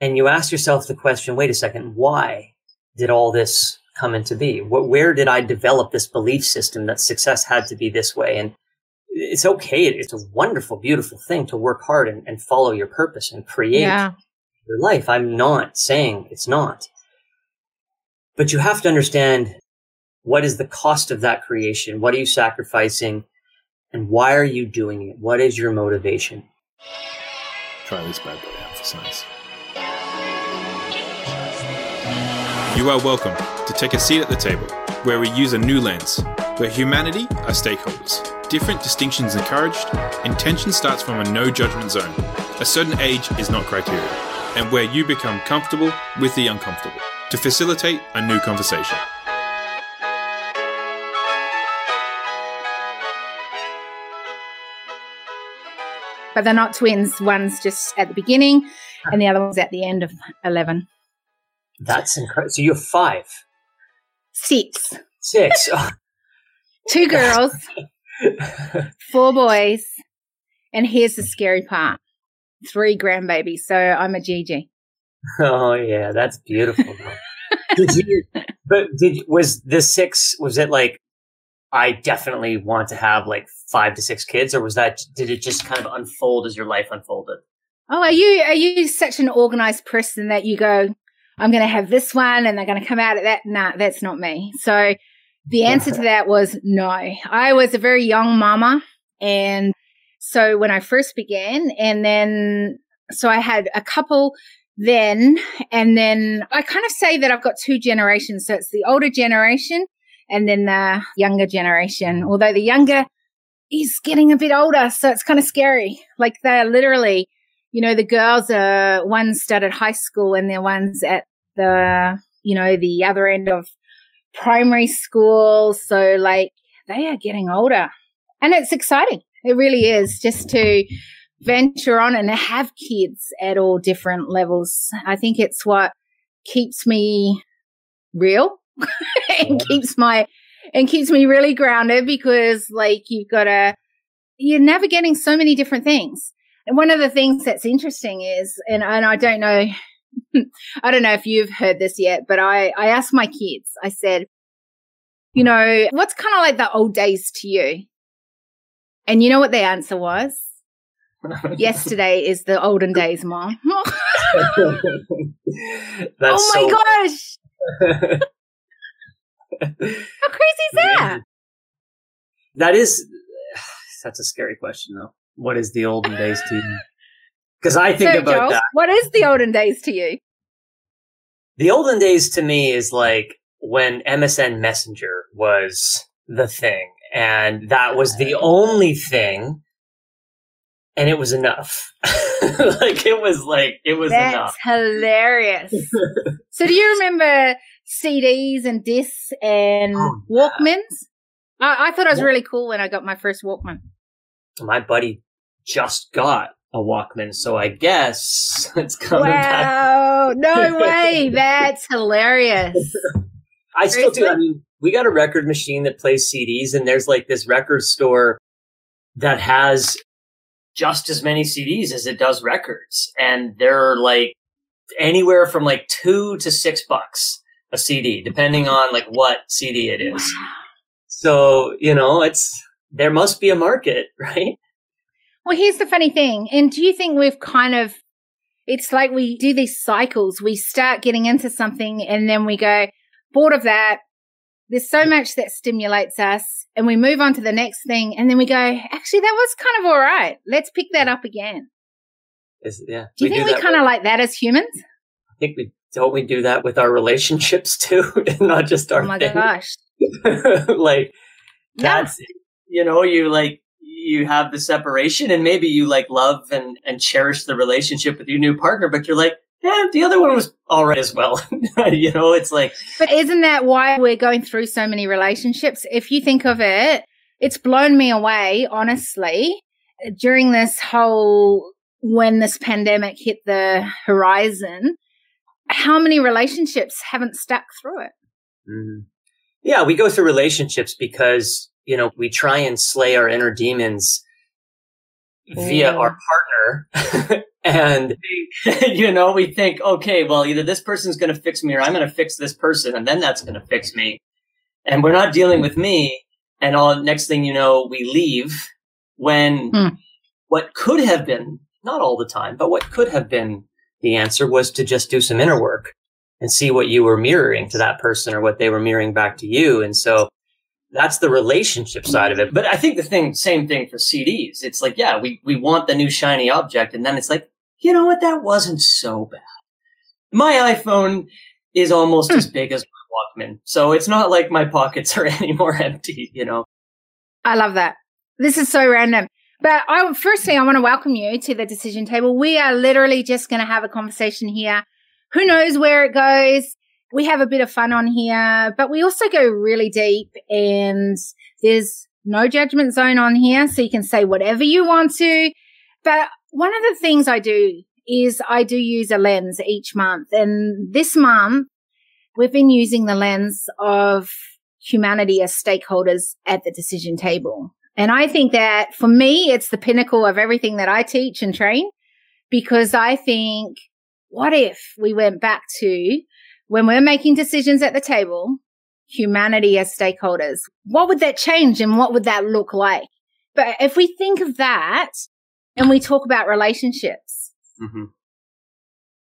and you ask yourself the question, wait a second, why did all this come into be? Where did I develop this belief system that success had to be this way? And it's okay. It's a wonderful, beautiful thing to work hard and follow your purpose and create your life. I'm not saying it's not. But you have to understand, what is the cost of that creation? What are you sacrificing? And why are you doing it? What is your motivation? Try this bad boy out for size. You are welcome to Take a Seat at the Table, where we use a new lens, where humanity are stakeholders. Different distinctions encouraged, intention starts from a no-judgment zone. A certain age is not criteria, and where you become comfortable with the uncomfortable to facilitate a new conversation. But they're not twins. One's just at the beginning and the other one's at the end of 11. That's incredible. So you're 5. 6. Oh. 2 girls. 4 boys, and here's the scary part: 3 grandbabies. So I'm a Gigi. Oh yeah, that's beautiful. Was the 6? Was it like, I definitely want to have like 5 to 6 kids, or was that? Did it just kind of unfold as your life unfolded? Oh, are you such an organized person that you go, I'm going to have this one, and they're going to come out at that? Nah, that's not me. So the answer to that was no. I was a very young mama. And so when I first began, and then, so I had a couple then, and then I kind of say that I've got 2 generations. So it's the older generation and then the younger generation, although the younger is getting a bit older. So it's kind of scary. Like they're literally, you know, the girls are, one started high school and the one's at the, you know, the other end of primary school, so like they are getting older, and it's exciting. It really is, just to venture on and have kids at all different levels. I think it's what keeps me real and keeps me really grounded, because like you're navigating so many different things. And one of the things that's interesting is, and I don't know if you've heard this yet, but I asked my kids, I said, you know, what's kind of like the old days to you? And you know what their answer was? Yesterday is the olden days, Mom. Oh my gosh. How crazy is that? That's a scary question though. What is the olden days to you? Because I think about Joel, that. What is the olden days to you? The olden days to me is like when MSN Messenger was the thing, and that was the only thing, and it was enough. That's enough. That's hilarious. So do you remember CDs and discs and Walkmans? I thought it was really cool when I got my first Walkman. My buddy just got a Walkman, so I guess it's coming back. No way. That's hilarious. I still do. I mean, we got a record machine that plays CDs, and there's like this record store that has just as many CDs as it does records. And they're like anywhere from like $2 to $6 a CD, depending on like what CD it is. Wow. So, you know, there must be a market, right? Well, here's the funny thing. And do you think we've it's like we do these cycles. We start getting into something and then we go, bored of that. There's so much that stimulates us, and we move on to the next thing. And then we go, actually, that was kind of all right. Let's pick that up again. Do you think we kind of like that as humans? I think we do that with our relationships too, and not just our gosh. Like that's, you know, you like, you have the separation, and maybe you like love and cherish the relationship with your new partner, but you're like, yeah, the other one was all right as well. You know, it's like. But isn't that why we're going through so many relationships? If you think of it, it's blown me away, honestly, during when this pandemic hit the horizon, how many relationships haven't stuck through it? Mm-hmm. Yeah, we go through relationships because, you know, we try and slay our inner demons via our partner And, you know, we think, okay, well, either this person's going to fix me or I'm going to fix this person. And then that's going to fix me. And we're not dealing with me. And all next thing you know, we leave when what could have been, not all the time, but what could have been the answer was to just do some inner work and see what you were mirroring to that person or what they were mirroring back to you. And so that's the relationship side of it. But I think the thing, same thing for CDs. It's like, yeah, we want the new shiny object. And then it's like, you know what? That wasn't so bad. My iPhone is almost as big as my Walkman. So it's not like my pockets are any more empty, you know? I love that. This is so random. But firstly, I want to welcome you to the decision table. We are literally just going to have a conversation here. Who knows where it goes? We have a bit of fun on here, but we also go really deep and there's no judgment zone on here. So you can say whatever you want to. But one of the things I do is I do use a lens each month. And this month, we've been using the lens of humanity as stakeholders at the decision table. And I think that for me, it's the pinnacle of everything that I teach and train, because I think, what if we went back to when we're making decisions at the table, humanity as stakeholders? What would that change and what would that look like? But if we think of that and we talk about relationships,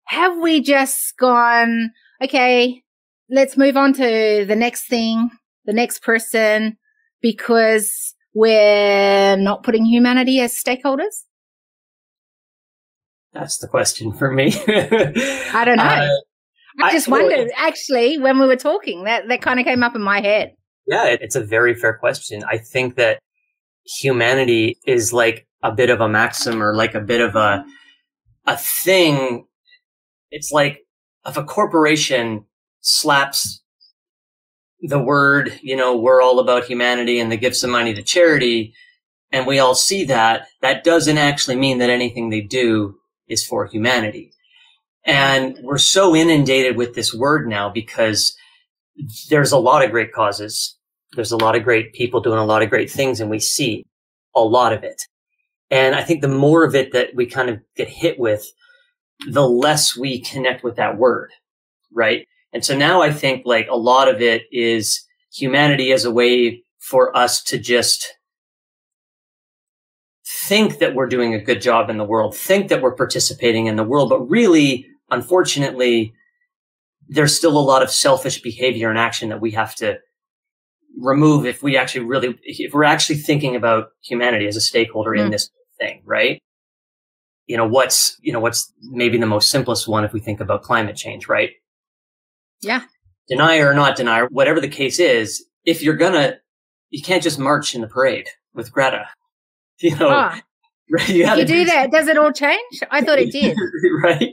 have we just gone, okay, let's move on to the next thing, the next person, because we're not putting humanity as stakeholders? That's the question for me. I don't know. I just wondered, actually, when we were talking, that kind of came up in my head. Yeah, it's a very fair question. I think that humanity is like a bit of a maxim or like a bit of a thing. It's like if a corporation slaps the word, you know, we're all about humanity and they give some money to charity, and we all see that, that doesn't actually mean that anything they do is for humanity. And we're so inundated with this word now because there's a lot of great causes. There's a lot of great people doing a lot of great things, and we see a lot of it. And I think the more of it that we kind of get hit with, the less we connect with that word, right? And so now I think like a lot of it is humanity as a way for us to just think that we're doing a good job in the world, think that we're participating in the world, but really, unfortunately, there's still a lot of selfish behavior and action that we have to remove if we're actually thinking about humanity as a stakeholder in this thing, right? You know, what's maybe the most simplest one if we think about climate change, right? Yeah. Denier or not denier, whatever the case is, if you're you can't just march in the parade with Greta. You know, right? If you do that, does it all change? I thought it did. Right?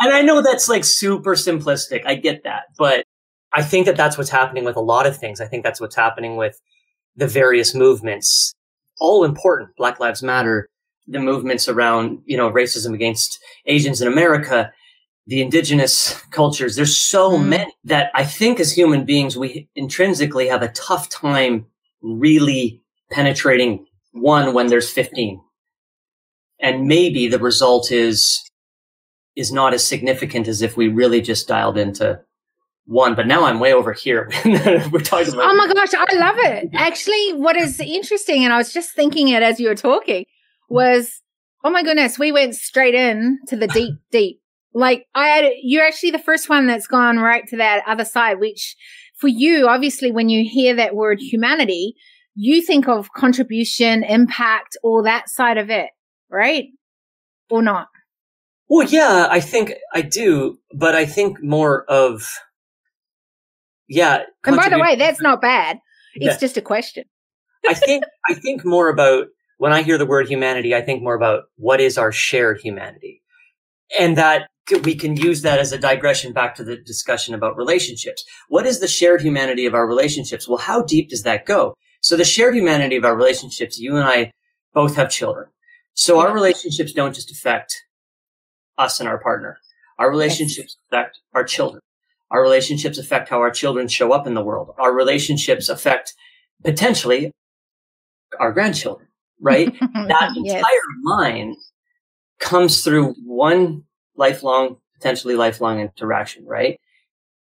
And I know that's like super simplistic. I get that. But I think that that's what's happening with a lot of things. I think that's what's happening with the various movements, all important. Black Lives Matter, the movements around, you know, racism against Asians in America, the indigenous cultures. There's so many that I think as human beings, we intrinsically have a tough time really penetrating one when there's 15, and maybe the result is not as significant as if we really just dialed into one. But now I'm way over here. We're talking about. Oh my gosh, I love it. Actually, what is interesting, and I was just thinking it as you were talking, was oh my goodness, we went straight in to the deep, deep. Like you're actually the first one that's gone right to that other side. Which for you, obviously, when you hear that word humanity, you think of contribution, impact, all that side of it, right? Or not? Well, yeah, I think I do, but I think more of, yeah. And by the way, that's not bad. It's just a question. I think more about, when I hear the word humanity, I think more about what is our shared humanity. And that we can use that as a digression back to the discussion about relationships. What is the shared humanity of our relationships? Well, how deep does that go? So the shared humanity of our relationships, you and I both have children. So our relationships don't just affect us and our partner. Our relationships affect our children. Our relationships affect how our children show up in the world. Our relationships affect potentially our grandchildren, right? That entire line comes through one lifelong, potentially lifelong interaction, right?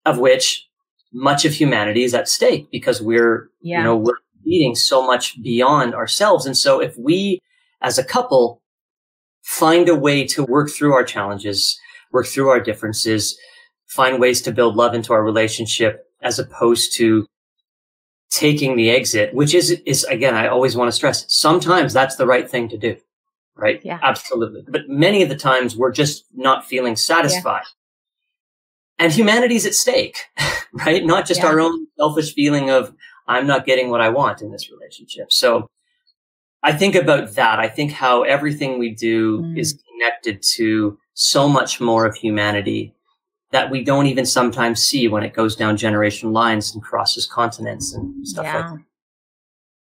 Of which much of humanity is at stake because we're, you know, we're eating so much beyond ourselves. And so if we as a couple find a way to work through our challenges, work through our differences, find ways to build love into our relationship as opposed to taking the exit, which is again, I always want to stress, sometimes that's the right thing to do, right? Yeah. Absolutely. But many of the times we're just not feeling satisfied. Yeah. And humanity's at stake, right? Not just our own selfish feeling of, I'm not getting what I want in this relationship. So I think about that. I think how everything we do is connected to so much more of humanity that we don't even sometimes see when it goes down generation lines and crosses continents and stuff like that.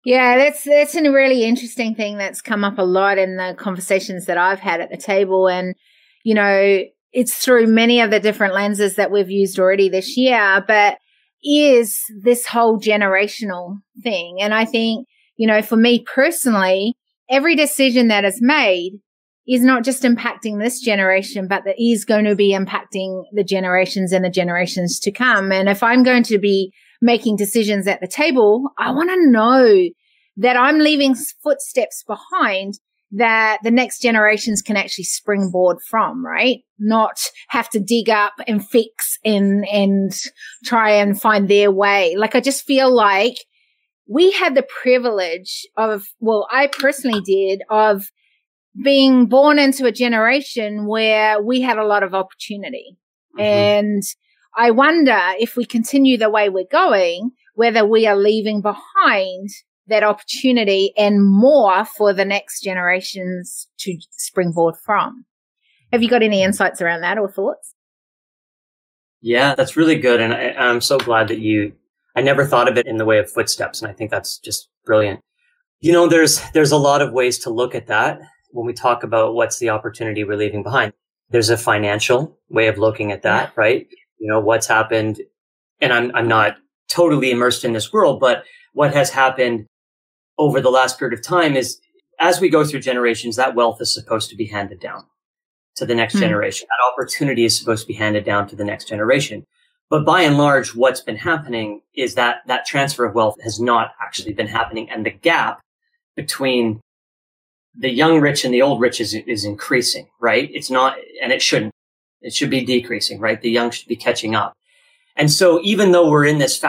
Yeah, that's a really interesting thing that's come up a lot in the conversations that I've had at the table. And, you know, it's through many of the different lenses that we've used already this year, but is this whole generational thing. And I think, you know, for me personally, every decision that is made is not just impacting this generation, but that is going to be impacting the generations and the generations to come. And if I'm going to be making decisions at the table, I want to know that I'm leaving footsteps behind that the next generations can actually springboard from, right? Not have to dig up and fix and try and find their way. Like, I just feel like we had the privilege of, well, I personally did, of being born into a generation where we had a lot of opportunity. Mm-hmm. And I wonder if we continue the way we're going, whether we are leaving behind that opportunity and more for the next generations to springboard from. Have you got any insights around that or thoughts? Yeah, that's really good. And I'm so glad that I never thought of it in the way of footsteps. And I think that's just brilliant. You know, there's a lot of ways to look at that when we talk about what's the opportunity we're leaving behind. There's a financial way of looking at that, right? You know, what's happened, and I'm not totally immersed in this world, but what has happened over the last period of time is, as we go through generations, that wealth is supposed to be handed down to the next generation. That opportunity is supposed to be handed down to the next generation. But by and large, what's been happening is that that transfer of wealth has not actually been happening. And the gap between the young rich and the old rich is increasing, right? It's not, and it shouldn't. It should be decreasing, right? The young should be catching up. And so even though we're in this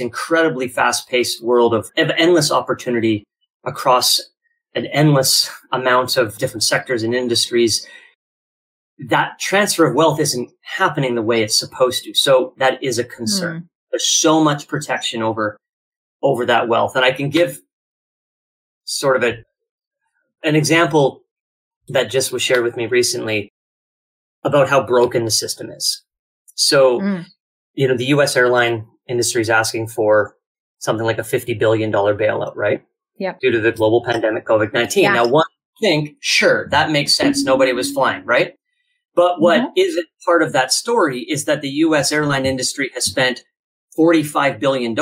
incredibly fast-paced world of endless opportunity across an endless amount of different sectors and industries, that transfer of wealth isn't happening the way it's supposed to. So that is a concern. There's so much protection over that wealth. And I can give sort of an example that just was shared with me recently about how broken the system is. So, you know, the U.S. airline industry is asking for something like a $50 billion bailout, right? Yeah. Due to the global pandemic, COVID-19. Yeah. Now, one thing, sure, that makes sense. Nobody was flying, right? But what isn't part of that story is that the U.S. airline industry has spent $45 billion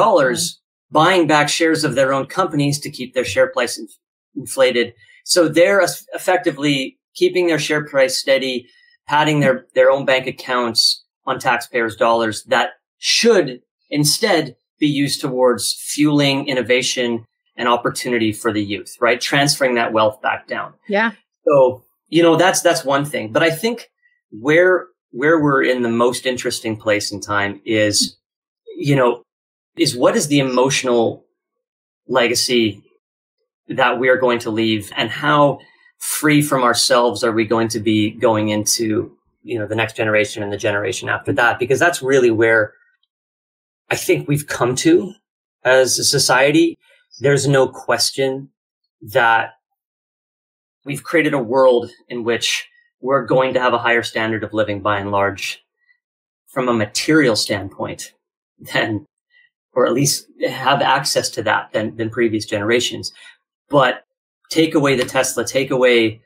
buying back shares of their own companies to keep their share price inflated. So they're effectively keeping their share price steady, padding their own bank accounts on taxpayers' dollars that should instead be used towards fueling innovation and opportunity for the youth, right? Transferring that wealth back down. Yeah. So, you know, that's one thing. But I think where we're in the most interesting place in time is, you know, is what is the emotional legacy that we are going to leave, and how free from ourselves are we going to be going into, you know, the next generation and the generation after that? Because that's really where I think we've come to as a society. There's no question that we've created a world in which we're going to have a higher standard of living by and large from a material standpoint than, or at least have access to that than previous generations. But take away the Tesla, take away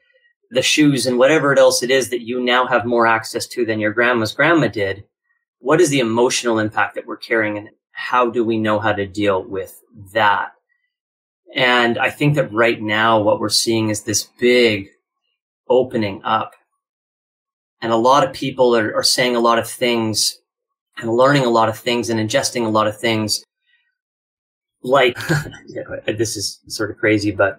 the shoes and whatever else it is that you now have more access to than your grandma's grandma did. What is the emotional impact that we're carrying, and how do we know how to deal with that? And I think that right now what we're seeing is this big opening up. And a lot of people are saying a lot of things and learning a lot of things and ingesting a lot of things. Like, this is sort of crazy, but,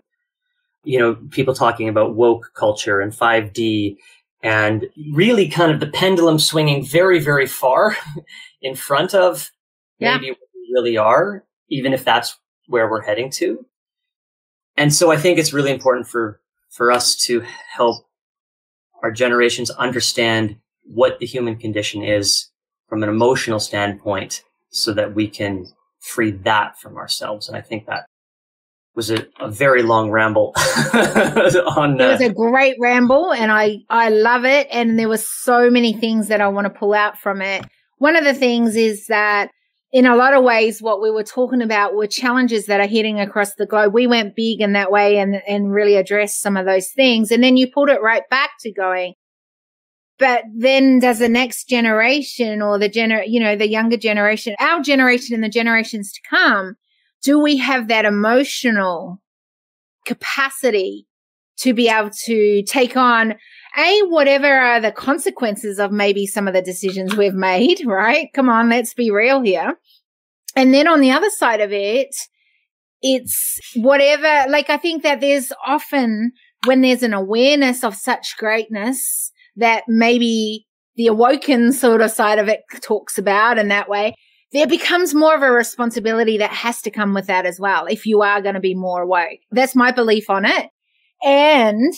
you know, people talking about woke culture and 5D and really kind of the pendulum swinging very, very far in front of maybe what we really are, even if that's where we're heading to. And so I think it's really important for us to help our generations understand what the human condition is from an emotional standpoint so that we can free that from ourselves. And I think that was a very long ramble. It was a great ramble, and I love it. And there were so many things that I want to pull out from it. One of the things is that in a lot of ways, what we were talking about were challenges that are hitting across the globe. We went big in that way and really addressed some of those things. And then you pulled it right back to going, but then does the next generation or the younger generation, our generation and the generations to come, do we have that emotional capacity to be able to take on, A, whatever are the consequences of maybe some of the decisions we've made, right? Come on, let's be real here. And then on the other side of it, it's whatever, like I think that there's often when there's an awareness of such greatness, that maybe the awoken sort of side of it talks about in that way, there becomes more of a responsibility that has to come with that as well if you are going to be more awake. That's my belief on it. And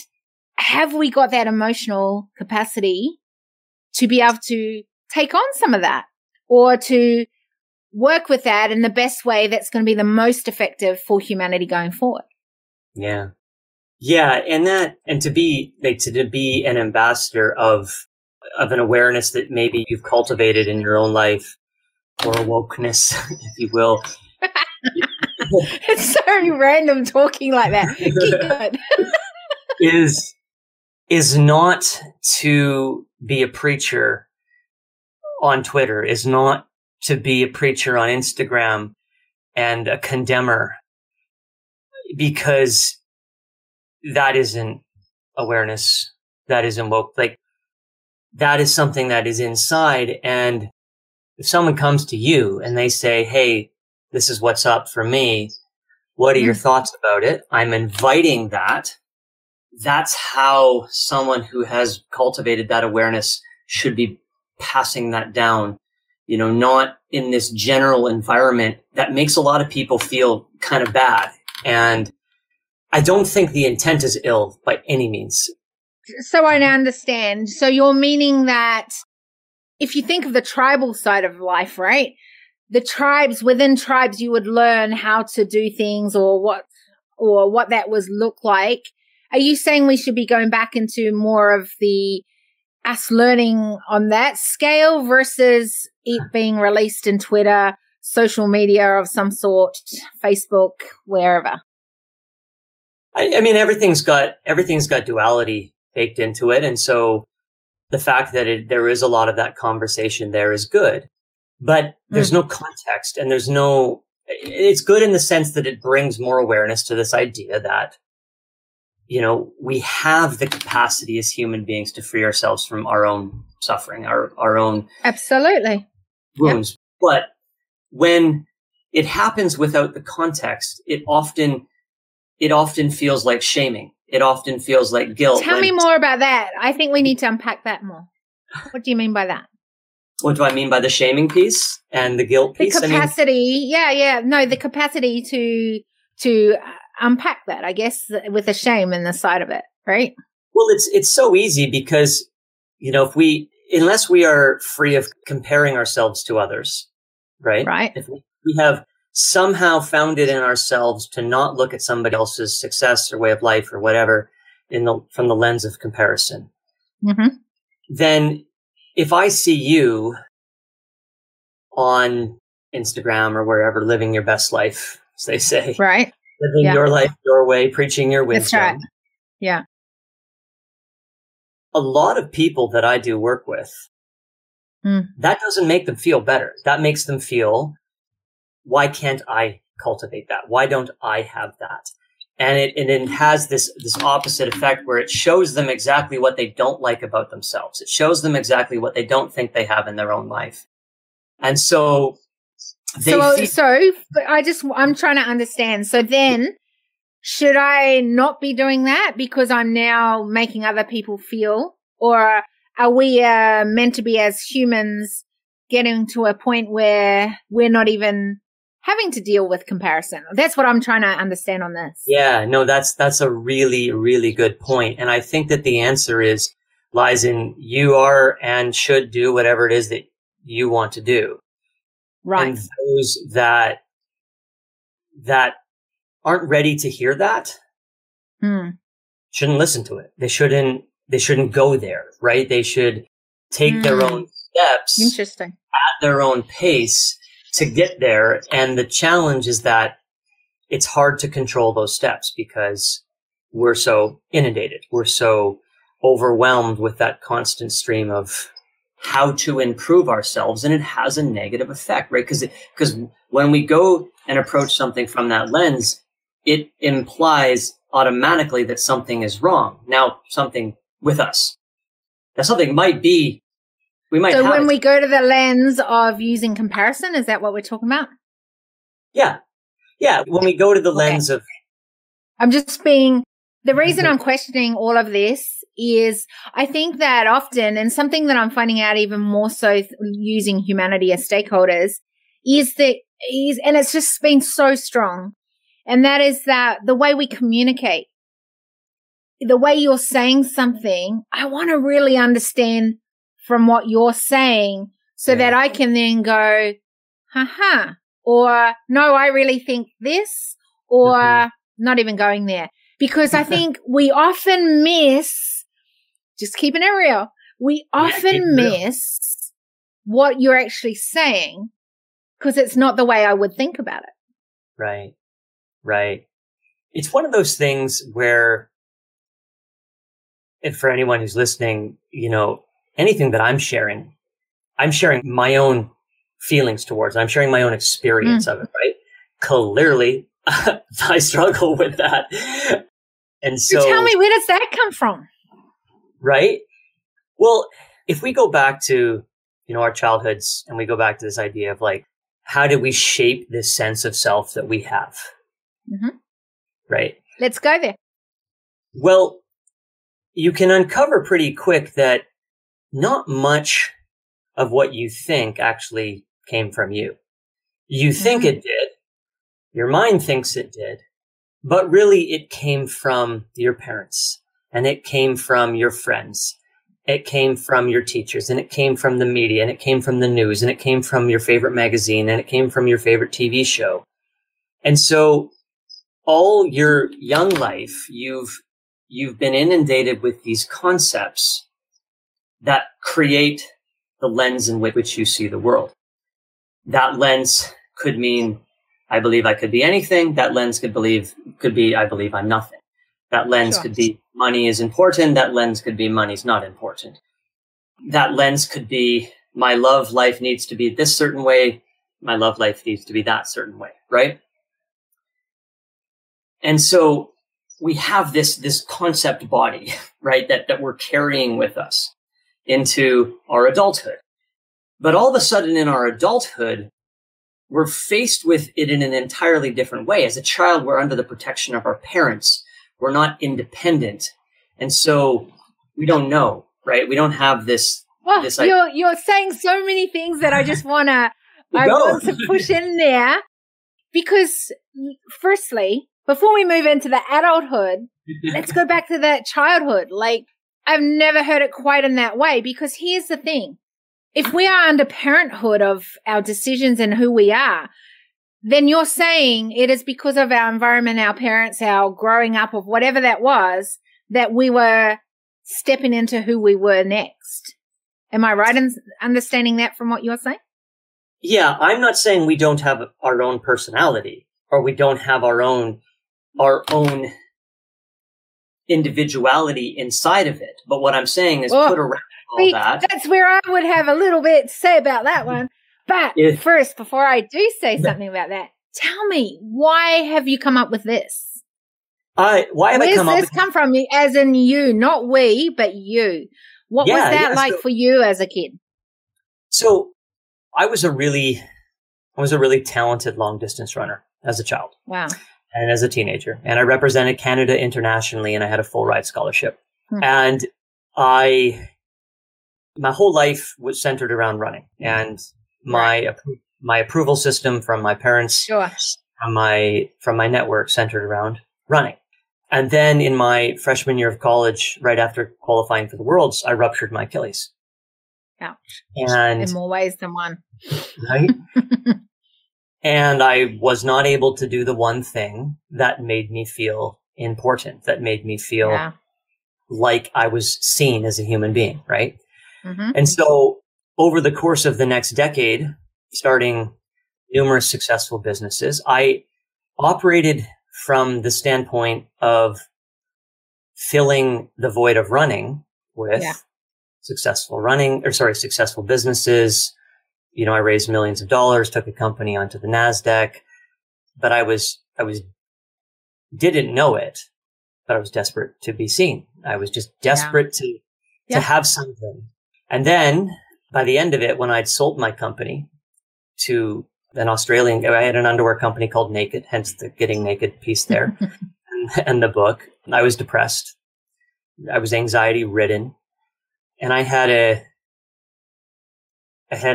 have we got that emotional capacity to be able to take on some of that or to work with that in the best way that's going to be the most effective for humanity going forward? Yeah. Yeah, and to be an ambassador of an awareness that maybe you've cultivated in your own life, or wokeness, if you will. It's so random talking like that. Keep going. is not to be a preacher on Twitter, is not to be a preacher on Instagram and a condemner, because that isn't awareness. That isn't woke. Like, that is something that is inside. And if someone comes to you and they say, hey, this is what's up for me. What are your thoughts about it? I'm inviting that. That's how someone who has cultivated that awareness should be passing that down, you know, not in this general environment that makes a lot of people feel kind of bad. And I don't think the intent is ill by any means. So I understand. So you're meaning that if you think of the tribal side of life, right? The tribes, within tribes, you would learn how to do things or what that was look like. Are you saying we should be going back into more of the us learning on that scale versus it being released in Twitter, social media of some sort, Facebook, wherever? I mean, everything's got duality baked into it. And so the fact that there is a lot of that conversation there is good, but there's no context, and it's good in the sense that it brings more awareness to this idea that, you know, we have the capacity as human beings to free ourselves from our own suffering, our own absolutely wounds. Yep. But when it happens without the context, it often feels like shaming. It often feels like guilt. Tell me more about that. I think we need to unpack that more. What do you mean by that? What do I mean by the shaming piece and the guilt piece? The capacity. The capacity to unpack that, I guess, with the shame in the side of it, right? Well, it's so easy because, you know, unless we are free of comparing ourselves to others, right? Right. If we have somehow found it in ourselves to not look at somebody else's success or way of life or whatever from the lens of comparison. Mm-hmm. Then if I see you on Instagram or wherever living your best life, as they say, right, living your life, your way, preaching your wisdom. That's right. Yeah. A lot of people that I do work with, that doesn't make them feel better. That makes them feel, why can't I cultivate that? Why don't I have that? And it has this opposite effect where it shows them exactly what they don't like about themselves. It shows them exactly what they don't think they have in their own life. And so they I'm trying to understand. So then should I not be doing that because I'm now making other people feel? Or are we meant to be as humans getting to a point where we're not even having to deal with comparison? That's what I'm trying to understand on this. Yeah, no, that's a really, really good point. And I think that the answer lies in you are and should do whatever it is that you want to do. Right. And those that aren't ready to hear that shouldn't listen to it. They shouldn't go there, right? They should take their own steps at their own pace to get there. And the challenge is that it's hard to control those steps because we're so inundated. We're so overwhelmed with that constant stream of how to improve ourselves. And it has a negative effect, right? Because when we go and approach something from that lens, it implies automatically that something is wrong. Now, something with us. Now, something might be so when we go to the lens of using comparison, is that what we're talking about? Yeah. Yeah. When we go to the lens of. The reason I'm questioning all of this is I think that often, and something that I'm finding out even more so using humanity as stakeholders and it's just been so strong. And that is that the way we communicate, the way you're saying something, I want to really understand from what you're saying so that I can then go, ha-ha, or no, I really think this, or not even going there. Because I think we often miss, just keeping it real, what you're actually saying because it's not the way I would think about it. Right, right. It's one of those things where, and for anyone who's listening, you know, anything that I'm sharing my own feelings towards it. I'm sharing my own experience of it, right? Clearly, I struggle with that. And so tell me, where does that come from? Right? Well, if we go back to, you know, our childhoods and we go back to this idea of like, how do we shape this sense of self that we have? Mm-hmm. Right? Let's go there. Well, you can uncover pretty quick that not much of what you think actually came from you. You think it did. Your mind thinks it did. But really, it came from your parents. And it came from your friends. It came from your teachers. And it came from the media. And it came from the news. And it came from your favorite magazine. And it came from your favorite TV show. And so all your young life, you've been inundated with these concepts that create the lens in which you see the world. That lens could mean, I believe I could be anything. That lens could be, I believe I'm nothing. That lens could be, money is important. That lens could be, money's not important. That lens could be, my love life needs to be this certain way. My love life needs to be that certain way, right? And so we have this concept body, right, that we're carrying with us into our adulthood. But all of a sudden in our adulthood, we're faced with it in an entirely different way. As a child, we're under the protection of our parents. We're not independent. And so we don't know, right? We don't have this. Well, this idea. You're saying so many things that I just want to push in there. Because firstly, before we move into the adulthood, let's go back to that childhood. Like, I've never heard it quite in that way, because here's the thing. If we are under parenthood of our decisions and who we are, then you're saying it is because of our environment, our parents, our growing up of whatever that was, that we were stepping into who we were next. Am I right in understanding that from what you're saying? Yeah, I'm not saying we don't have our own personality or we don't have our own individuality inside of it. But what I'm saying is put around all that. That's where I would have a little bit to say about that one. But first, before I do say something about that, tell me, why have you come up with this? Why have I come up with this? Where's this come from? As in you, not we, but you. What was that like for you as a kid? So I was a really talented long distance runner as a child. Wow. And as a teenager. And I represented Canada internationally, and I had a full ride scholarship. Hmm. And my whole life was centered around running, and my approval system from my parents, from my network, centered around running. And then in my freshman year of college, right after qualifying for the Worlds, I ruptured my Achilles. Ouch. And in more ways than one. Right? And I was not able to do the one thing that made me feel important, that made me feel like I was seen as a human being, right? Mm-hmm. And so over the course of the next decade, starting numerous successful businesses, I operated from the standpoint of filling the void of running with successful businesses. You know, I raised millions of dollars, took a company onto the NASDAQ, but I didn't know it, but I was desperate to be seen. I was just desperate to have something. And then by the end of it, when I'd sold my company to an Australian, I had an underwear company called Naked, hence the Getting Naked piece there and the book. I was depressed. I was anxiety ridden. And I had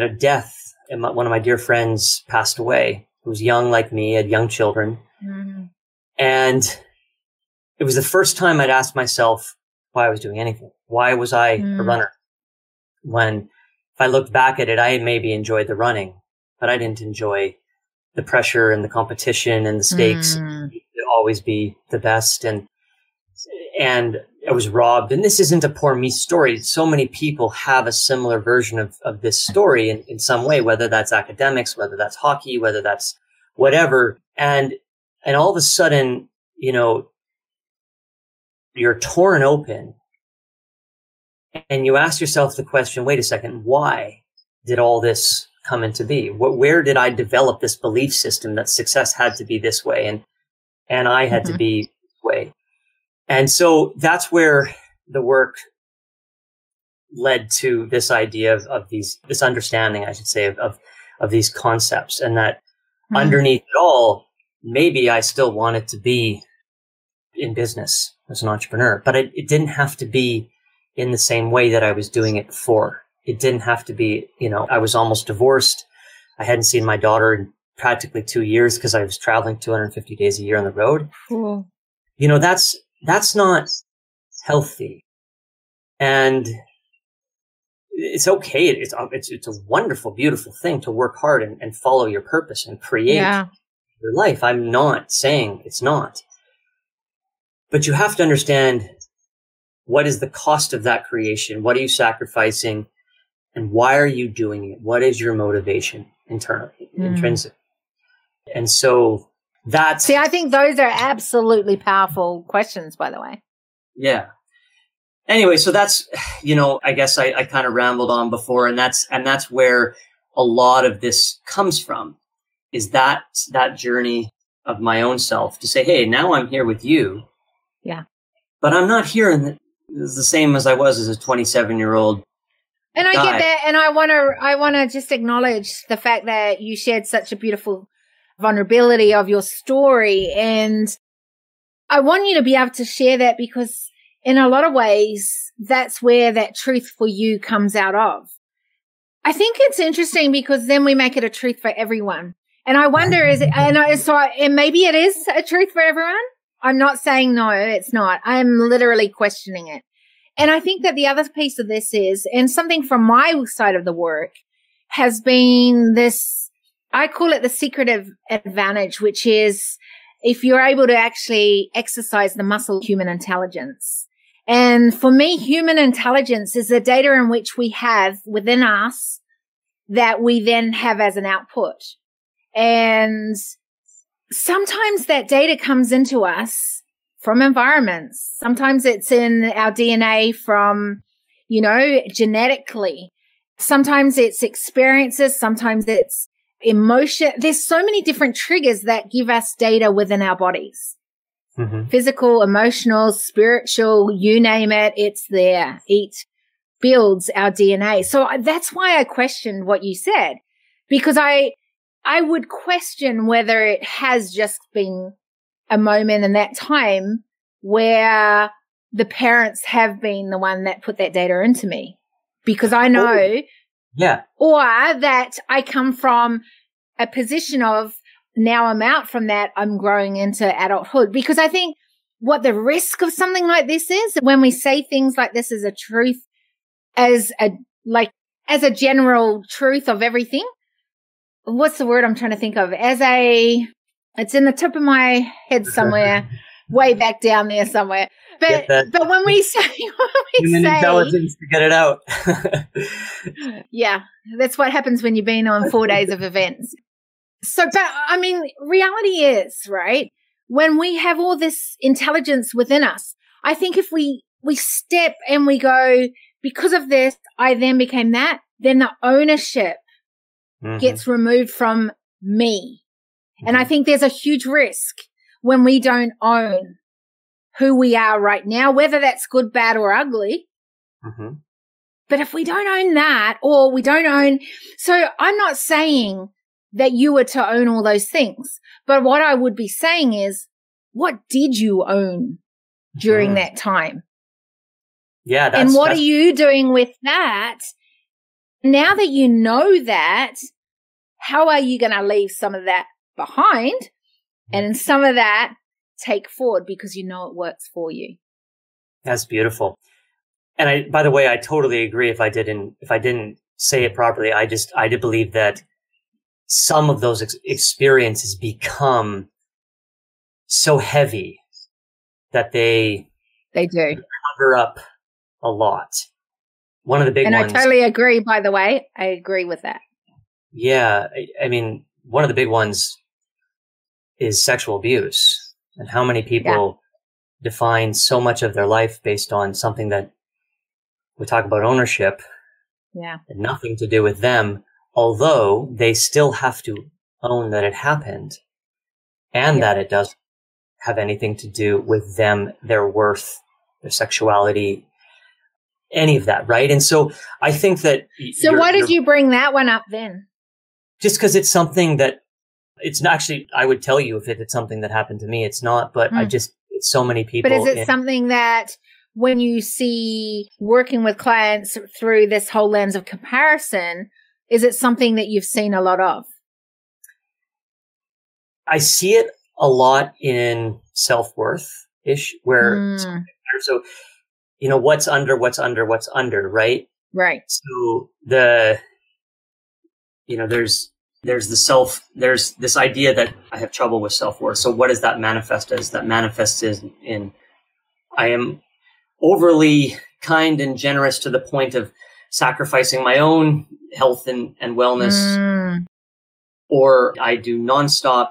a death, and one of my dear friends passed away, who was young like me, had young children. Mm-hmm. And it was the first time I'd asked myself why I was doing anything. Why was I a runner? When if I looked back at it, I maybe enjoyed the running, but I didn't enjoy the pressure and the competition and the stakes to always be the best. And I was robbed. And this isn't a poor me story. So many people have a similar version of this story in some way, whether that's academics, whether that's hockey, whether that's whatever. And all of a sudden, you know, you're torn open and you ask yourself the question, wait a second, why did all this come into be? Where did I develop this belief system that success had to be this way and I had to be this way? And so that's where the work led to this idea this understanding, I should say, of these concepts, and that underneath it all, maybe I still wanted to be in business as an entrepreneur, but it didn't have to be in the same way that I was doing it before. It didn't have to be, you know, I was almost divorced. I hadn't seen my daughter in practically 2 years because I was traveling 250 days a year on the road. Cool. You know, that's not healthy. And it's okay. It's a wonderful, beautiful thing to work hard and follow your purpose and create your life. I'm not saying it's not. But you have to understand, what is the cost of that creation? What are you sacrificing? And why are you doing it? What is your motivation internally, intrinsic? And so that's... See, I think those are absolutely powerful questions, by the way. Yeah. Anyway, so that's, you know, I guess I kind of rambled on before, and that's where a lot of this comes from, is that journey of my own self to say, hey, now I'm here with you. Yeah. But I'm not here it's the same as I was as a 27-year-old. And I get that, and I want to just acknowledge the fact that you shared such a beautiful vulnerability of your story, and I want you to be able to share that, because in a lot of ways that's where that truth for you comes out of. I think it's interesting because then we make it a truth for everyone, and I wonder and maybe it is a truth for everyone. I'm not saying no, it's not. I'm literally questioning it. And I think that the other piece of this is, and something from my side of the work has been this, I call it the secretive advantage, which is if you're able to actually exercise the muscle of human intelligence. And for me, human intelligence is the data in which we have within us that we then have as an output. And sometimes that data comes into us from environments. Sometimes it's in our DNA from, you know, genetically. Sometimes it's experiences. Sometimes it's emotion. There's so many different triggers that give us data within our bodies. Mm-hmm. Physical, emotional, spiritual, you name it, it's there. It builds our DNA. So that's why I questioned what you said, because I would question whether it has just been a moment in that time where the parents have been the one that put that data into me, because I know, or that I come from a position of now I'm out from that, I'm growing into adulthood. Because I think what the risk of something like this is, when we say things like this as a truth, as a general truth of everything, what's the word I'm trying to think of? It's in the tip of my head somewhere, way back down there somewhere. But when we say intelligence to get it out. Yeah, that's what happens when you've been on 4 days of events. So, but I mean, reality is, right, when we have all this intelligence within us, I think if we step and we go, because of this, I then became that, then the ownership gets removed from me. And I think there's a huge risk when we don't own who we are right now, whether that's good, bad, or ugly. Mm-hmm. But if we don't own that, or we don't own, so I'm not saying that you were to own all those things, but what I would be saying is, what did you own during that time? Yeah, that's, and what are you doing with that? Now that you know that, how are you going to leave some of that behind, and some of that take forward, because you know it works for you? That's beautiful. And I, by the way, I totally agree. If I didn't say it properly, I did believe that some of those experiences become so heavy that they do cover up a lot. One of the big ones. And I totally agree, by the way. I agree with that. Yeah. I mean, one of the big ones is sexual abuse, and how many people define so much of their life based on something that we talk about ownership. Yeah. And nothing to do with them, although they still have to own that it happened, and that it doesn't have anything to do with them, their worth, their sexuality, any of that, right? And so I think that... So why did you bring that one up then? Just because it's something that, it's not actually, I would tell you if it's something that happened to me, it's not, but it's so many people. But is it something that when you see working with clients through this whole lens of comparison, is it something that you've seen a lot of? I see it a lot in self-worth-ish, where so, you know, what's under, right? Right. So there's this idea that I have trouble with self-worth. So what does that manifest as? That manifests in I am overly kind and generous to the point of sacrificing my own health and wellness, or I do nonstop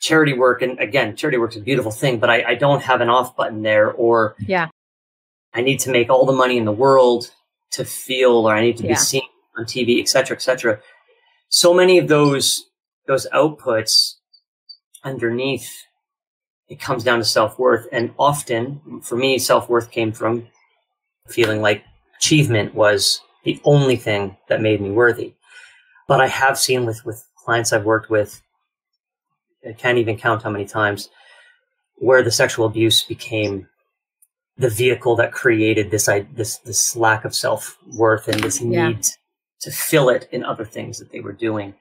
charity work. And again, charity work's a beautiful thing, but I don't have an off button there, or I need to make all the money in the world to feel, or I need to be seen on TV, et cetera, et cetera. So many of those outputs underneath, it comes down to self-worth. And often for me, self-worth came from feeling like achievement was the only thing that made me worthy. But I have seen with clients I've worked with, I can't even count how many times, where the sexual abuse became the vehicle that created this lack of self-worth and this need to fill it in other things that they were doing.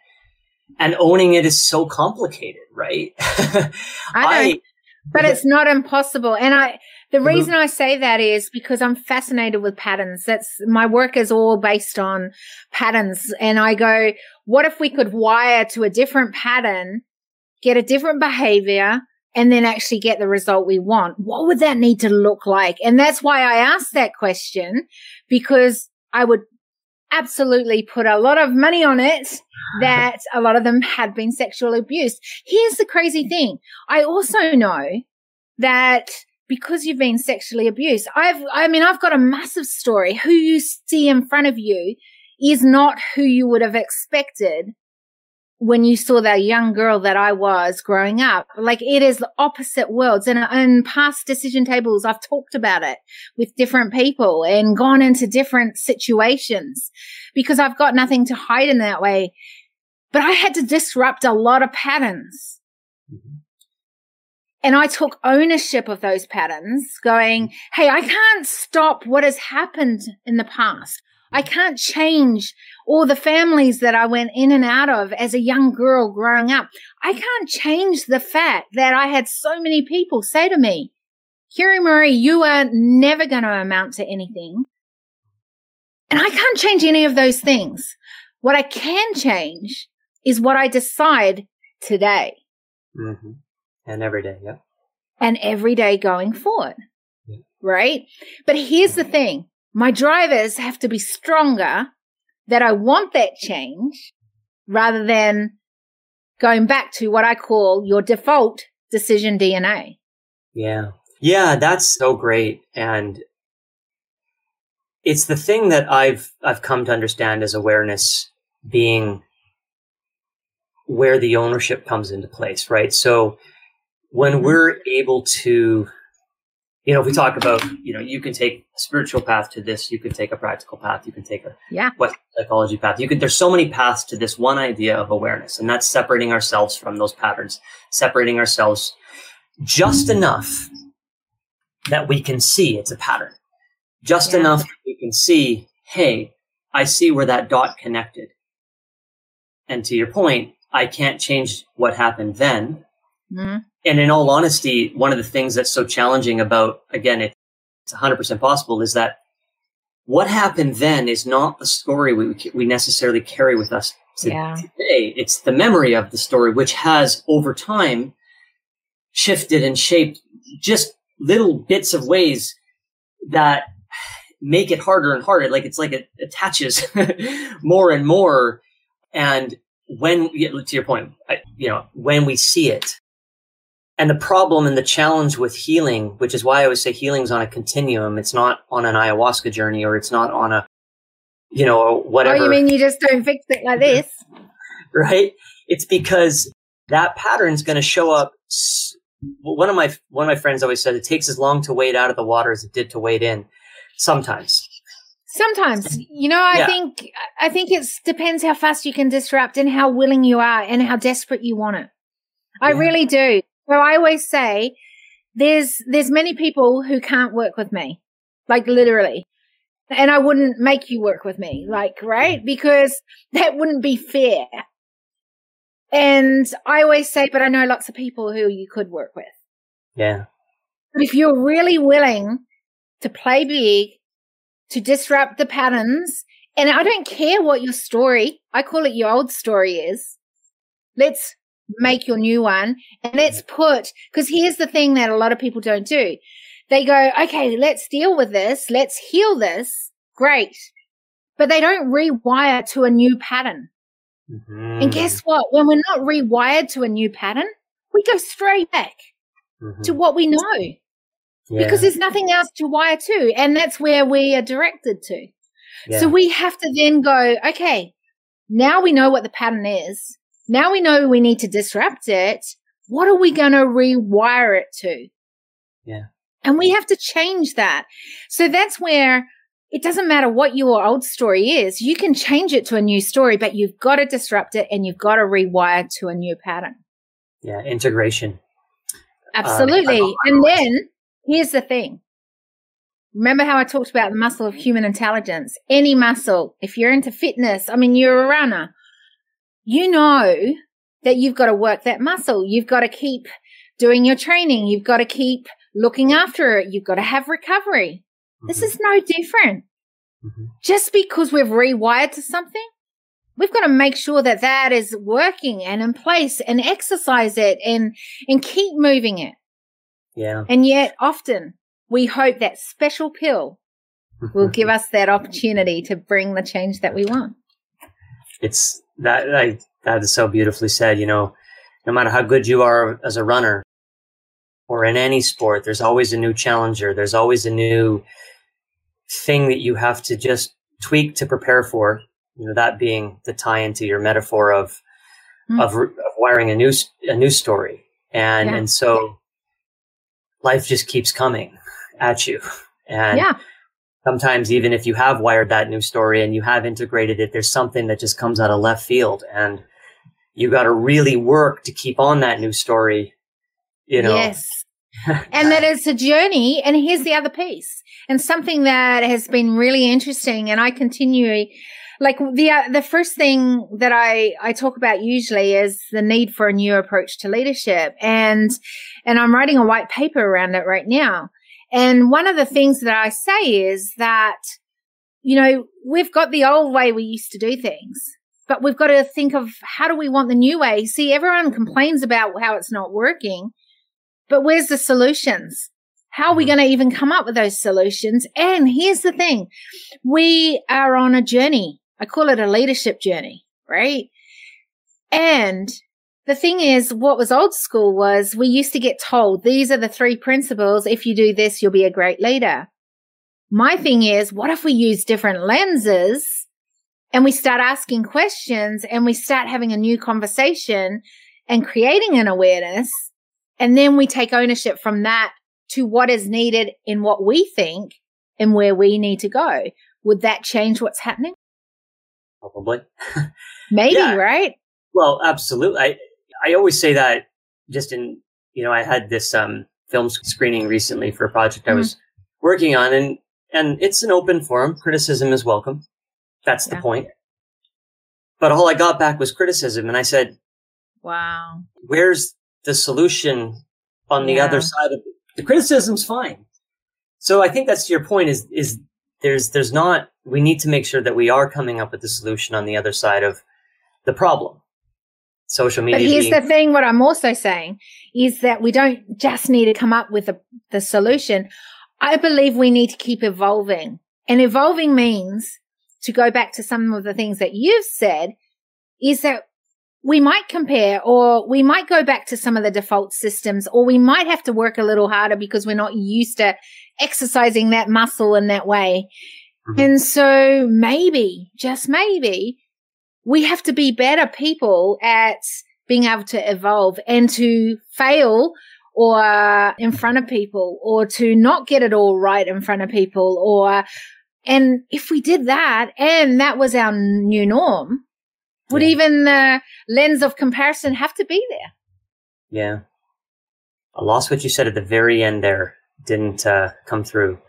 And owning it is so complicated, right? But it's not impossible. And the reason I say that is because I'm fascinated with patterns. My work is all based on patterns. And I go, what if we could wire to a different pattern, get a different behavior, and then actually get the result we want? What would that need to look like? And that's why I asked that question, because I would absolutely put a lot of money on it that a lot of them had been sexually abused. Here's the crazy thing. I also know that because you've been sexually abused, I've got a massive story. Who you see in front of you is not who you would have expected when you saw that young girl that I was growing up, like it is the opposite worlds. And in past decision tables, I've talked about it with different people and gone into different situations because I've got nothing to hide in that way. But I had to disrupt a lot of patterns. Mm-hmm. And I took ownership of those patterns going, hey, I can't stop what has happened in the past. I can't change all the families that I went in and out of as a young girl growing up. I can't change the fact that I had so many people say to me, Kiri-Maree, you are never going to amount to anything. And I can't change any of those things. What I can change is what I decide today. Mm-hmm. And every day, yeah. And every day going forward, yeah. Right? But here's the thing. My drivers have to be stronger that I want that change rather than going back to what I call your default decision DNA. Yeah. Yeah, that's so great. And it's the thing that I've come to understand as awareness being where the ownership comes into place, right? So when we're able to, you know, if we talk about, you know, you can take a spiritual path to this, you can take a practical path, you can take a Western psychology path. You can, there's so many paths to this one idea of awareness, and that's separating ourselves from those patterns, separating ourselves just enough that we can see it's a pattern, just enough that we can see, hey, I see where that dot connected. And to your point, I can't change what happened then. Mm-hmm. And in all honesty, one of the things that's so challenging about, again, it's 100% possible, is that what happened then is not the story we necessarily carry with us today. It's the memory of the story, which has over time shifted and shaped just little bits of ways that make it harder and harder. Like, it's like it attaches more and more. And when, to your point, when we see it. And the problem and the challenge with healing, which is why I always say healing's on a continuum. It's not on an ayahuasca journey, or it's not on a, whatever. Oh, you mean you just don't fix it like this? Right? It's because that pattern's going to show up. One of my friends always said it takes as long to wade out of the water as it did to wade in. Sometimes, I think it depends how fast you can disrupt and how willing you are and how desperate you want it. I really do. So I always say there's many people who can't work with me, like literally, and I wouldn't make you work with me, like, right? Because that wouldn't be fair. And I always say, but I know lots of people who you could work with. Yeah. But if you're really willing to play big, to disrupt the patterns, and I don't care what your story, I call it your old story is, let's make your new one. And let's put, because here's the thing that a lot of people don't do. They go, okay, let's deal with this. Let's heal this. Great. But they don't rewire to a new pattern. Mm-hmm. And guess what? When we're not rewired to a new pattern, we go straight back to what we know because there's nothing else to wire to. And that's where we are directed to. Yeah. So we have to then go, okay, now we know what the pattern is. Now we know we need to disrupt it. What are we going to rewire it to? Yeah. And we have to change that. So that's where it doesn't matter what your old story is. You can change it to a new story, but you've got to disrupt it and you've got to rewire to a new pattern. Yeah, integration. Absolutely. And then here's the thing. Remember how I talked about the muscle of human intelligence? Any muscle. If you're into fitness, I mean, you're a runner. You know that you've got to work that muscle. You've got to keep doing your training. You've got to keep looking after it. You've got to have recovery. Mm-hmm. This is no different. Mm-hmm. Just because we've rewired to something, we've got to make sure that that is working and in place and exercise it and keep moving it. Yeah. And yet often we hope that special pill will give us that opportunity to bring the change that we want. That is so beautifully said. No matter how good you are as a runner or in any sport, there's always a new challenger. There's always a new thing that you have to just tweak to prepare for, that being the tie into your metaphor of of wiring a news story. And so life just keeps coming at you. And sometimes even if you have wired that news story and you have integrated it, there's something that just comes out of left field, and you got to really work to keep on that news story, you know. Yes. And that is a journey. And here's the other piece, and something that has been really interesting. And I continue, like the first thing that I talk about usually is the need for a new approach to leadership. And I'm writing a white paper around it right now. And one of the things that I say is that, you know, we've got the old way we used to do things, but we've got to think of how do we want the new way? See, everyone complains about how it's not working. But where's the solutions? How are we going to even come up with those solutions? And here's the thing. We are on a journey. I call it a leadership journey, right? And the thing is, what was old school was we used to get told, these are the three principles. If you do this, you'll be a great leader. My thing is, what if we use different lenses and we start asking questions and we start having a new conversation and creating an awareness? And then we take ownership from that to what is needed in what we think and where we need to go. Would that change what's happening? Probably. Maybe, right? Well, absolutely. I always say that just in, you know, I had this film screening recently for a project I was working on, and it's an open forum. Criticism is welcome. That's the point. But all I got back was criticism. And I said, wow, where's the solution on the other side of it? The criticism's fine. So I think that's your point, is there's not, we need to make sure that we are coming up with the solution on the other side of the problem. Social media. But here's the thing, what I'm also saying is that we don't just need to come up with the solution. I believe we need to keep evolving. And evolving means, to go back to some of the things that you've said, is that we might compare, or we might go back to some of the default systems, or we might have to work a little harder because we're not used to exercising that muscle in that way. Mm-hmm. And so maybe, just maybe, we have to be better people at being able to evolve and to fail or in front of people, or to not get it all right in front of people. And if we did that, and that was our new norm, would even the lens of comparison have to be there? Yeah. I lost what you said at the very end there. Didn't come through.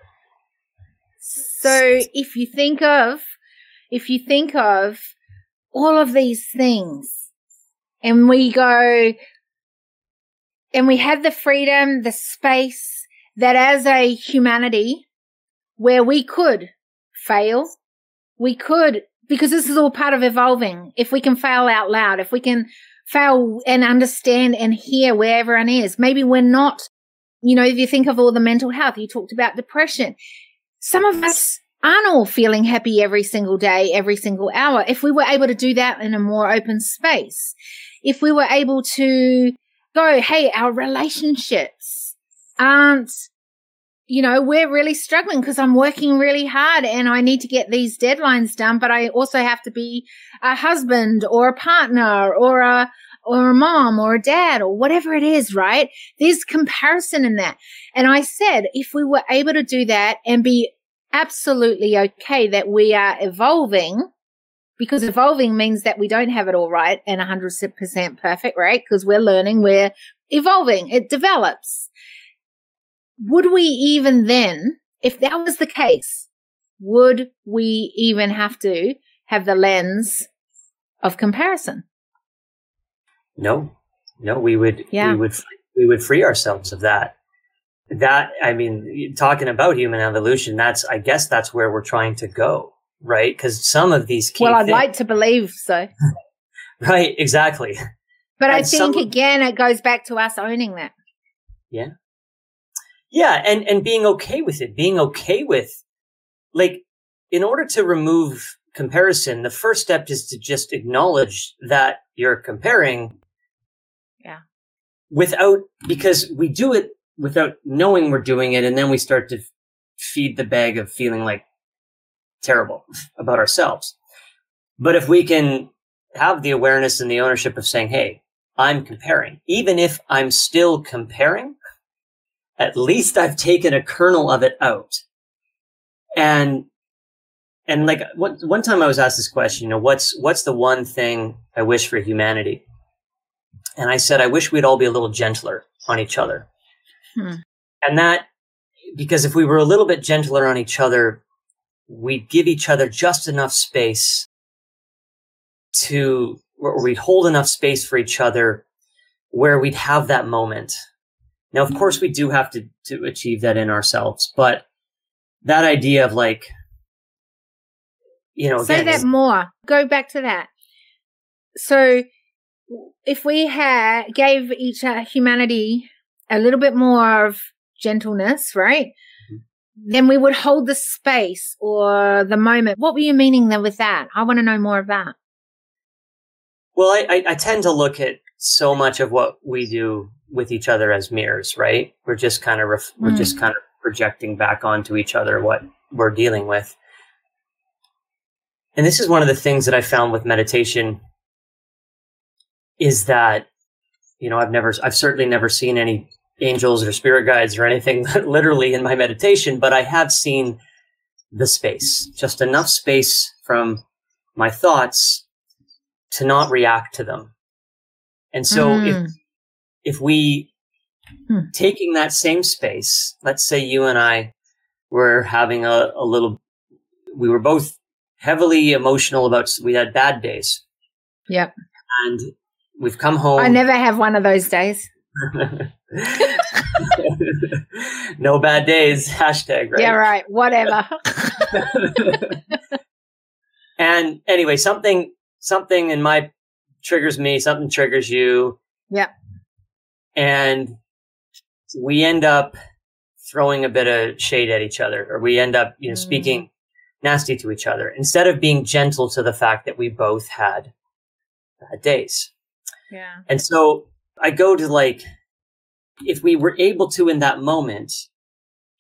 So if you think of all of these things, and we go, and we had the freedom, the space, that as a humanity where we could fail, we could, because this is all part of evolving. If we can fail out loud, if we can fail and understand and hear where everyone is, maybe we're not, you know, if you think of all the mental health, you talked about depression. Some of us aren't all feeling happy every single day, every single hour. If we were able to do that in a more open space, if we were able to go, hey, our relationships aren't, you know, we're really struggling because I'm working really hard and I need to get these deadlines done, but I also have to be a husband or a partner or a mom or a dad or whatever it is, right? There's comparison in that. And I said, if we were able to do that and be absolutely okay that we are evolving, because evolving means that we don't have it all right and 100% perfect, right? Because we're learning, we're evolving, it develops. Would we even then, if that was the case, would we even have to have the lens of comparison? No, we would free ourselves of that. That, I mean, talking about human evolution, that's, I guess that's where we're trying to go, right? Because some of these key things, like to believe so. Right, exactly. But I think, again, it goes back to us owning that. Yeah. Yeah, and being okay with it, like, in order to remove comparison, the first step is to just acknowledge that you're comparing. Yeah. Because we do it without knowing we're doing it, and then we start to feed the bag of feeling like terrible about ourselves. But if we can have the awareness and the ownership of saying, hey, I'm comparing. Even if I'm still comparing, at least I've taken a kernel of it out. And like one time I was asked this question, you know, what's the one thing I wish for humanity? And I said, I wish we'd all be a little gentler on each other. Hmm. And that, because if we were a little bit gentler on each other, we'd give each other just enough space to, or we'd hold enough space for each other where we'd have that moment. Now, of course, we do have to achieve that in ourselves, but that idea of like, you know, say that more. Go back to that. So, if we gave each humanity a little bit more of gentleness, right? Mm-hmm. Then we would hold the space or the moment. What were you meaning there with that? I want to know more of that. Well, I tend to look at so much of what we do with each other as mirrors, right? We're just kind of projecting back onto each other what we're dealing with. And this is one of the things that I found with meditation is that, you know, I've certainly never seen any angels or spirit guides or anything literally in my meditation, but I have seen the space, just enough space from my thoughts to not react to them. And so if we taking that same space, let's say you and I were having we were both heavily emotional we had bad days. Yep. And we've come home. I never have one of those days. No bad days, hashtag, right? Yeah, right. Whatever. And anyway, something in my triggers me, something triggers you. Yeah. And we end up throwing a bit of shade at each other, or we end up, you know, speaking nasty to each other instead of being gentle to the fact that we both had bad days. Yeah. And so I go to like, if we were able to in that moment,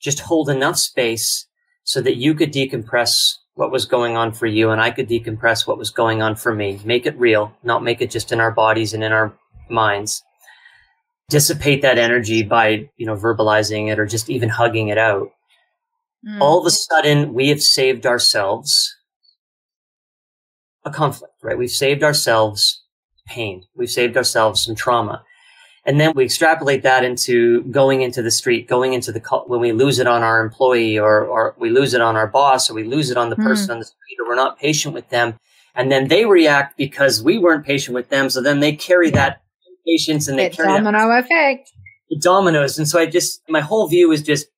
just hold enough space so that you could decompress what was going on for you and I could decompress what was going on for me, make it real, not make it just in our bodies and in our minds, dissipate that energy by, you know, verbalizing it or just even hugging it out. All of a sudden, we have saved ourselves a conflict, right? We've saved ourselves pain. We've saved ourselves some trauma. And then we extrapolate that into going into the street, when we lose it on our employee or we lose it on our boss or we lose it on the person on the street or we're not patient with them. And then they react because we weren't patient with them. So then they carry that impatience and they carry that domino effect. It dominoes. And so my whole view is just,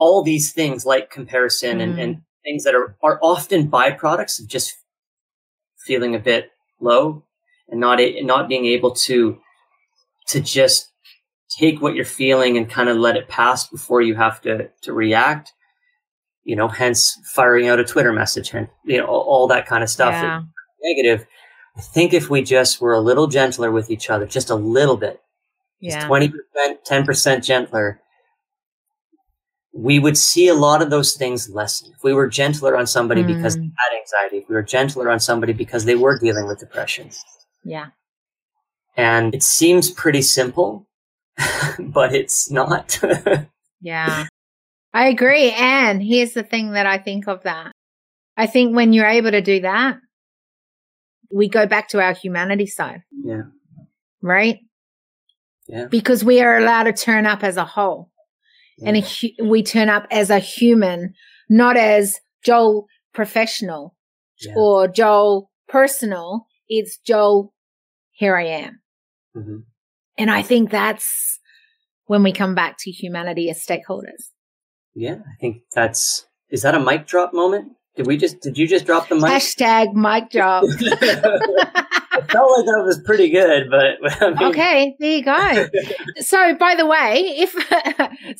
all these things like comparison and things that are often byproducts of just feeling a bit low and not being able to just take what you're feeling and kind of let it pass before you have to react, you know, hence firing out a Twitter message and, you know, all that kind of stuff. Yeah. Negative. I think if we just were a little gentler with each other, just a little bit, just 20%, 10% gentler, we would see a lot of those things lessen. If we were gentler on somebody because they had anxiety, if we were gentler on somebody because they were dealing with depression. Yeah. And it seems pretty simple, but it's not. Yeah. I agree. And here's the thing that I think of that. I think when you're able to do that, we go back to our humanity side. Yeah. Right? Yeah. Because we are allowed to turn up as a whole. And we turn up as a human, not as Joel professional or Joel personal. It's Joel, here I am. Mm-hmm. And I think that's when we come back to humanity as stakeholders. Yeah, I think is that a mic drop moment? Did you just drop the mic? Hashtag mic drop. I felt like that was pretty good, but I mean. Okay, there you go. So, by the way,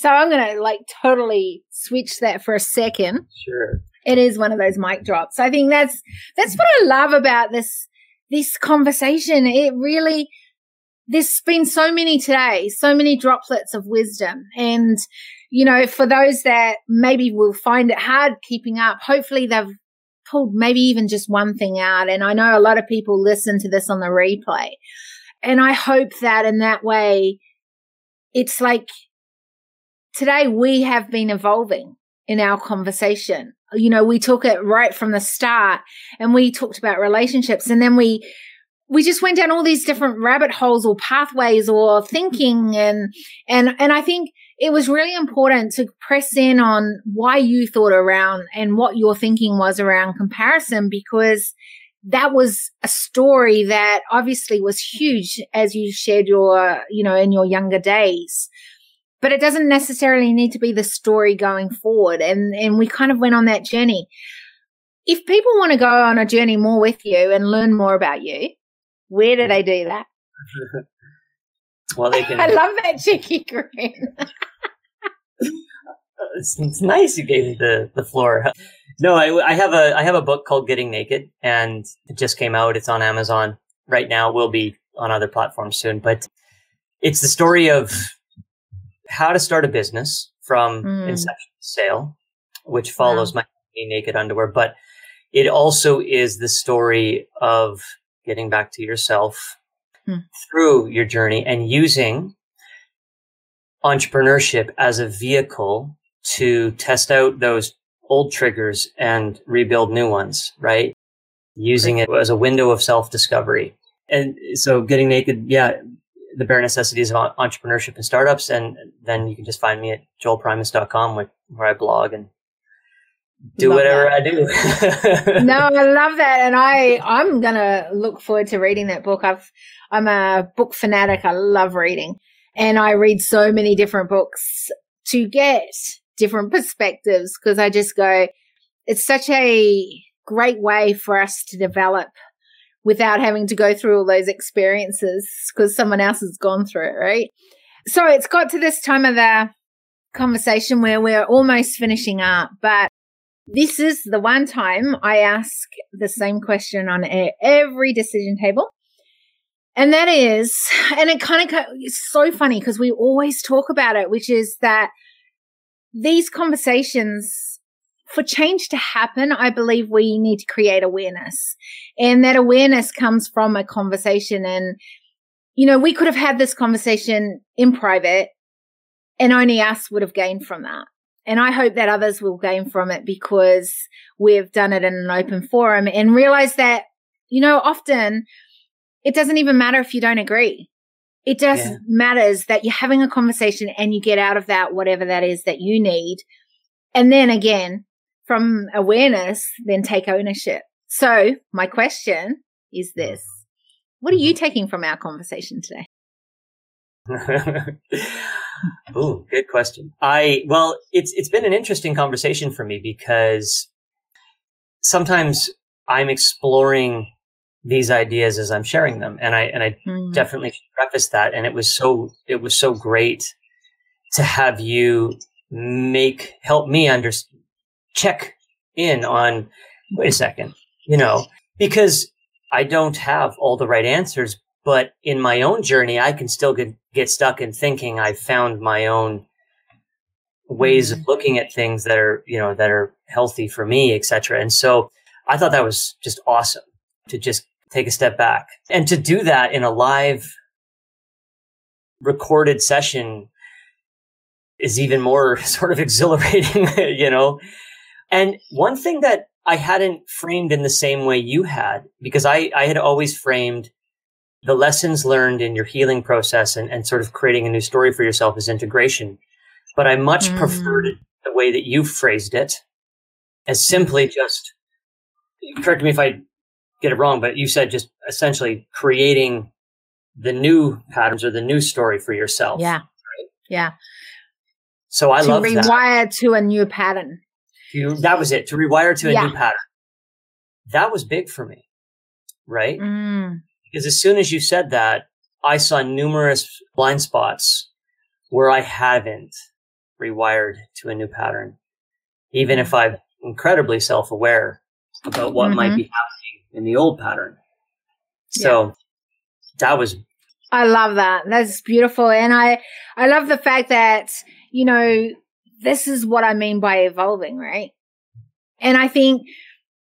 I'm going to like totally switch that for a second. Sure, it is one of those mic drops. I think that's what I love about this conversation. It really, there's been so many today, so many droplets of wisdom, and you know, for those that maybe will find it hard keeping up, hopefully they've pulled maybe even just one thing out. And I know a lot of people listen to this on the replay. And I hope that in that way, it's like today we have been evolving in our conversation. You know, we took it right from the start and we talked about relationships, and then we just went down all these different rabbit holes or pathways or thinking. And I think it was really important to press in on why you thought around and what your thinking was around comparison, because that was a story that obviously was huge as you shared your, you know, in your younger days. But it doesn't necessarily need to be the story going forward. And we kind of went on that journey. If people want to go on a journey more with you and learn more about you, where do they do that? Well, they can. I love that cheeky grin. It's nice you gave me the floor. No, I have a book called Getting Naked, and it just came out. It's on Amazon right now. Will be on other platforms soon, but it's the story of how to start a business from inception to sale, which follows my naked underwear. But it also is the story of getting back to yourself through your journey and using entrepreneurship as a vehicle to test out those old triggers and rebuild new ones, right? Using it as a window of self-discovery. And so Getting Naked, the bare necessities of entrepreneurship and startups. And then you can just find me at joelprimus.com where I blog and do whatever I do. No, I love that. And I'm going to look forward to reading that book. I'm a book fanatic. I love reading. And I read so many different books to get different perspectives, because I just go, it's such a great way for us to develop without having to go through all those experiences because someone else has gone through it, right? So it's got to this time of the conversation where we're almost finishing up, but this is the one time I ask the same question on every decision table. And that is, and it kind of, it's so funny because we always talk about it, which is that these conversations, for change to happen, I believe we need to create awareness. And that awareness comes from a conversation. And, you know, we could have had this conversation in private and only us would have gained from that. And I hope that others will gain from it because we've done it in an open forum and realize that, you know, often it doesn't even matter if you don't agree. It just matters that you're having a conversation and you get out of that whatever that is that you need. And then again, from awareness, then take ownership. So my question is this. What are you taking from our conversation today? Oh, good question. Well, it's been an interesting conversation for me because sometimes I'm exploring these ideas as I'm sharing them, and I definitely should preface that. And it was so great to have you help me check in on, wait a second, you know, because I don't have all the right answers. But in my own journey, I can still get stuck in thinking I've found my own ways of looking at things that are, you know, that are healthy for me, et cetera. And so I thought that was just awesome to just take a step back and to do that in a live recorded session is even more sort of exhilarating, you know. And one thing that I hadn't framed in the same way you had, because I had always framed the lessons learned in your healing process and sort of creating a new story for yourself is integration. But I much preferred the way that you phrased it as simply just, correct me if I get it wrong, but you said just essentially creating the new patterns or the new story for yourself. Yeah. Right? Yeah. So I love that. To rewire to a new pattern. That was it. To rewire to a new pattern. That was big for me. Right? Mm. Because as soon as you said that, I saw numerous blind spots where I haven't rewired to a new pattern, even if I'm incredibly self-aware about what might be happening in the old pattern. So that was... I love that. That's beautiful. And I love the fact that, you know, this is what I mean by evolving, right? And I think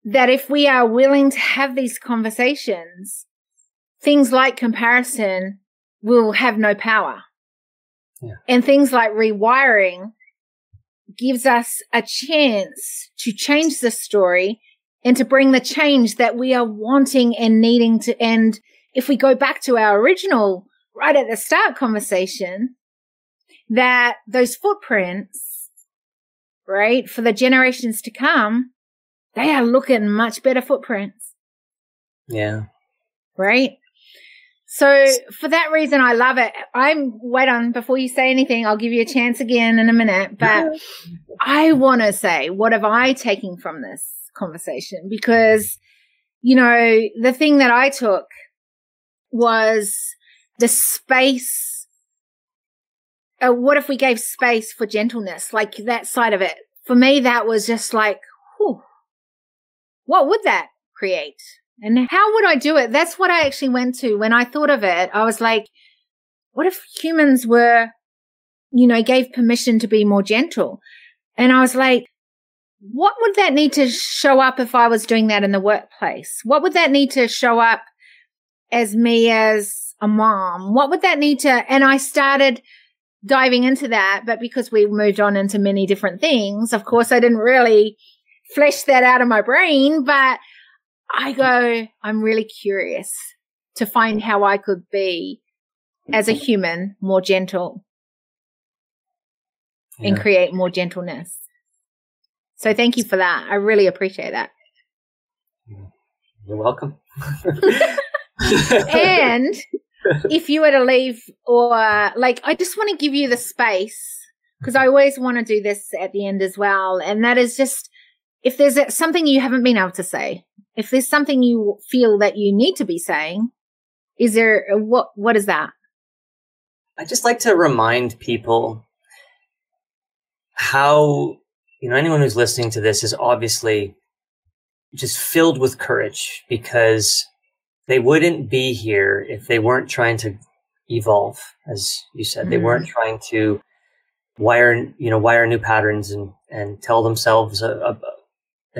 that if we are willing to have these conversations, things like comparison will have no power. Yeah. And things like rewiring gives us a chance to change the story and to bring the change that we are wanting and needing to. And if we go back to our original, right at the start conversation, that those footprints, right, for the generations to come, they are looking much better footprints. Yeah. Right? So for that reason, I love it. Wait on, before you say anything, I'll give you a chance again in a minute. But I want to say, what have I taken from this conversation? Because, you know, the thing that I took was the space. What if we gave space for gentleness, like that side of it? For me, that was just like, whew, what would that create? And how would I do it? That's what I actually went to when I thought of it. I was like, what if humans were, you know, gave permission to be more gentle? And I was like, what would that need to show up if I was doing that in the workplace? What would that need to show up as me as a mom? What would that need to? And I started diving into that, but because we moved on into many different things, of course, I didn't really flesh that out of my brain, but I go, I'm really curious to find how I could be, as a human, more gentle and create more gentleness. So thank you for that. I really appreciate that. You're welcome. And if you were to leave or like, I just want to give you the space, because I always want to do this at the end as well. And that is just, if there's something you haven't been able to say, if there's something you feel that you need to be saying, is there, what is that? I just like to remind people how, you know, anyone who's listening to this is obviously just filled with courage, because they wouldn't be here if they weren't trying to evolve, as you said. Mm-hmm. They weren't trying to wire new patterns and tell themselves an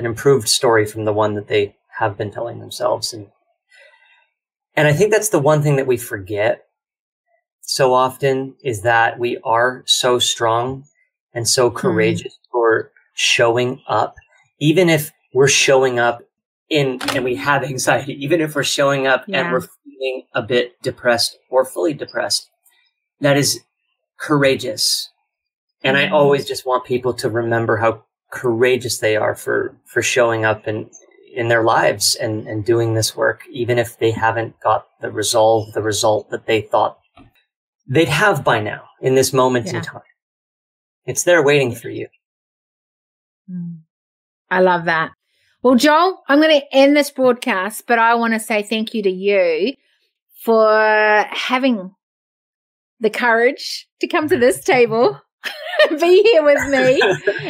improved story from the one that they have been telling themselves. And I think that's the one thing that we forget so often, is that we are so strong and so courageous for showing up, even if we're showing up and we have anxiety, even if we're showing up and we're feeling a bit depressed or fully depressed. That is courageous. And I always just want people to remember how courageous they are for showing up in their lives and doing this work, even if they haven't got the result that they thought they'd have by now in this moment in time. It's there waiting for you. I love that. Well, Joel, I'm going to end this broadcast, but I want to say thank you to you for having the courage to come to this table. Be here with me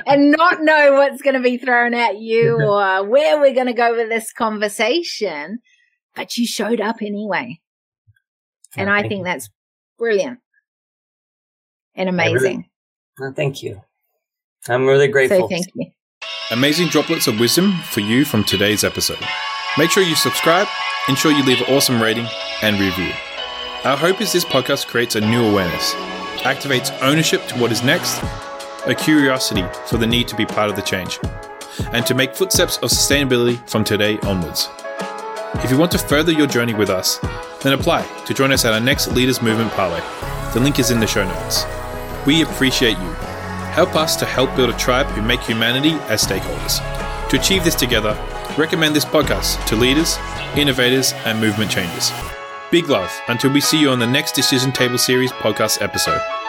and not know what's going to be thrown at you or where we're going to go with this conversation, but you showed up anyway. And I think that's brilliant and amazing. Thank you. I'm really grateful. So thank you. Amazing droplets of wisdom for you from today's episode. Make sure you subscribe, ensure you leave an awesome rating and review. Our hope is this podcast creates a new awareness, activates ownership to what is next, a curiosity for the need to be part of the change, and to make footsteps of sustainability from today onwards. If you want to further your journey with us, then apply to join us at our next Leaders Movement Parlay. The link is in the show notes. We appreciate you. Help us to help build a tribe who make humanity as stakeholders. To achieve this together, recommend this podcast to leaders, innovators, and movement changers. Big love until we see you on the next Decision Table Series podcast episode.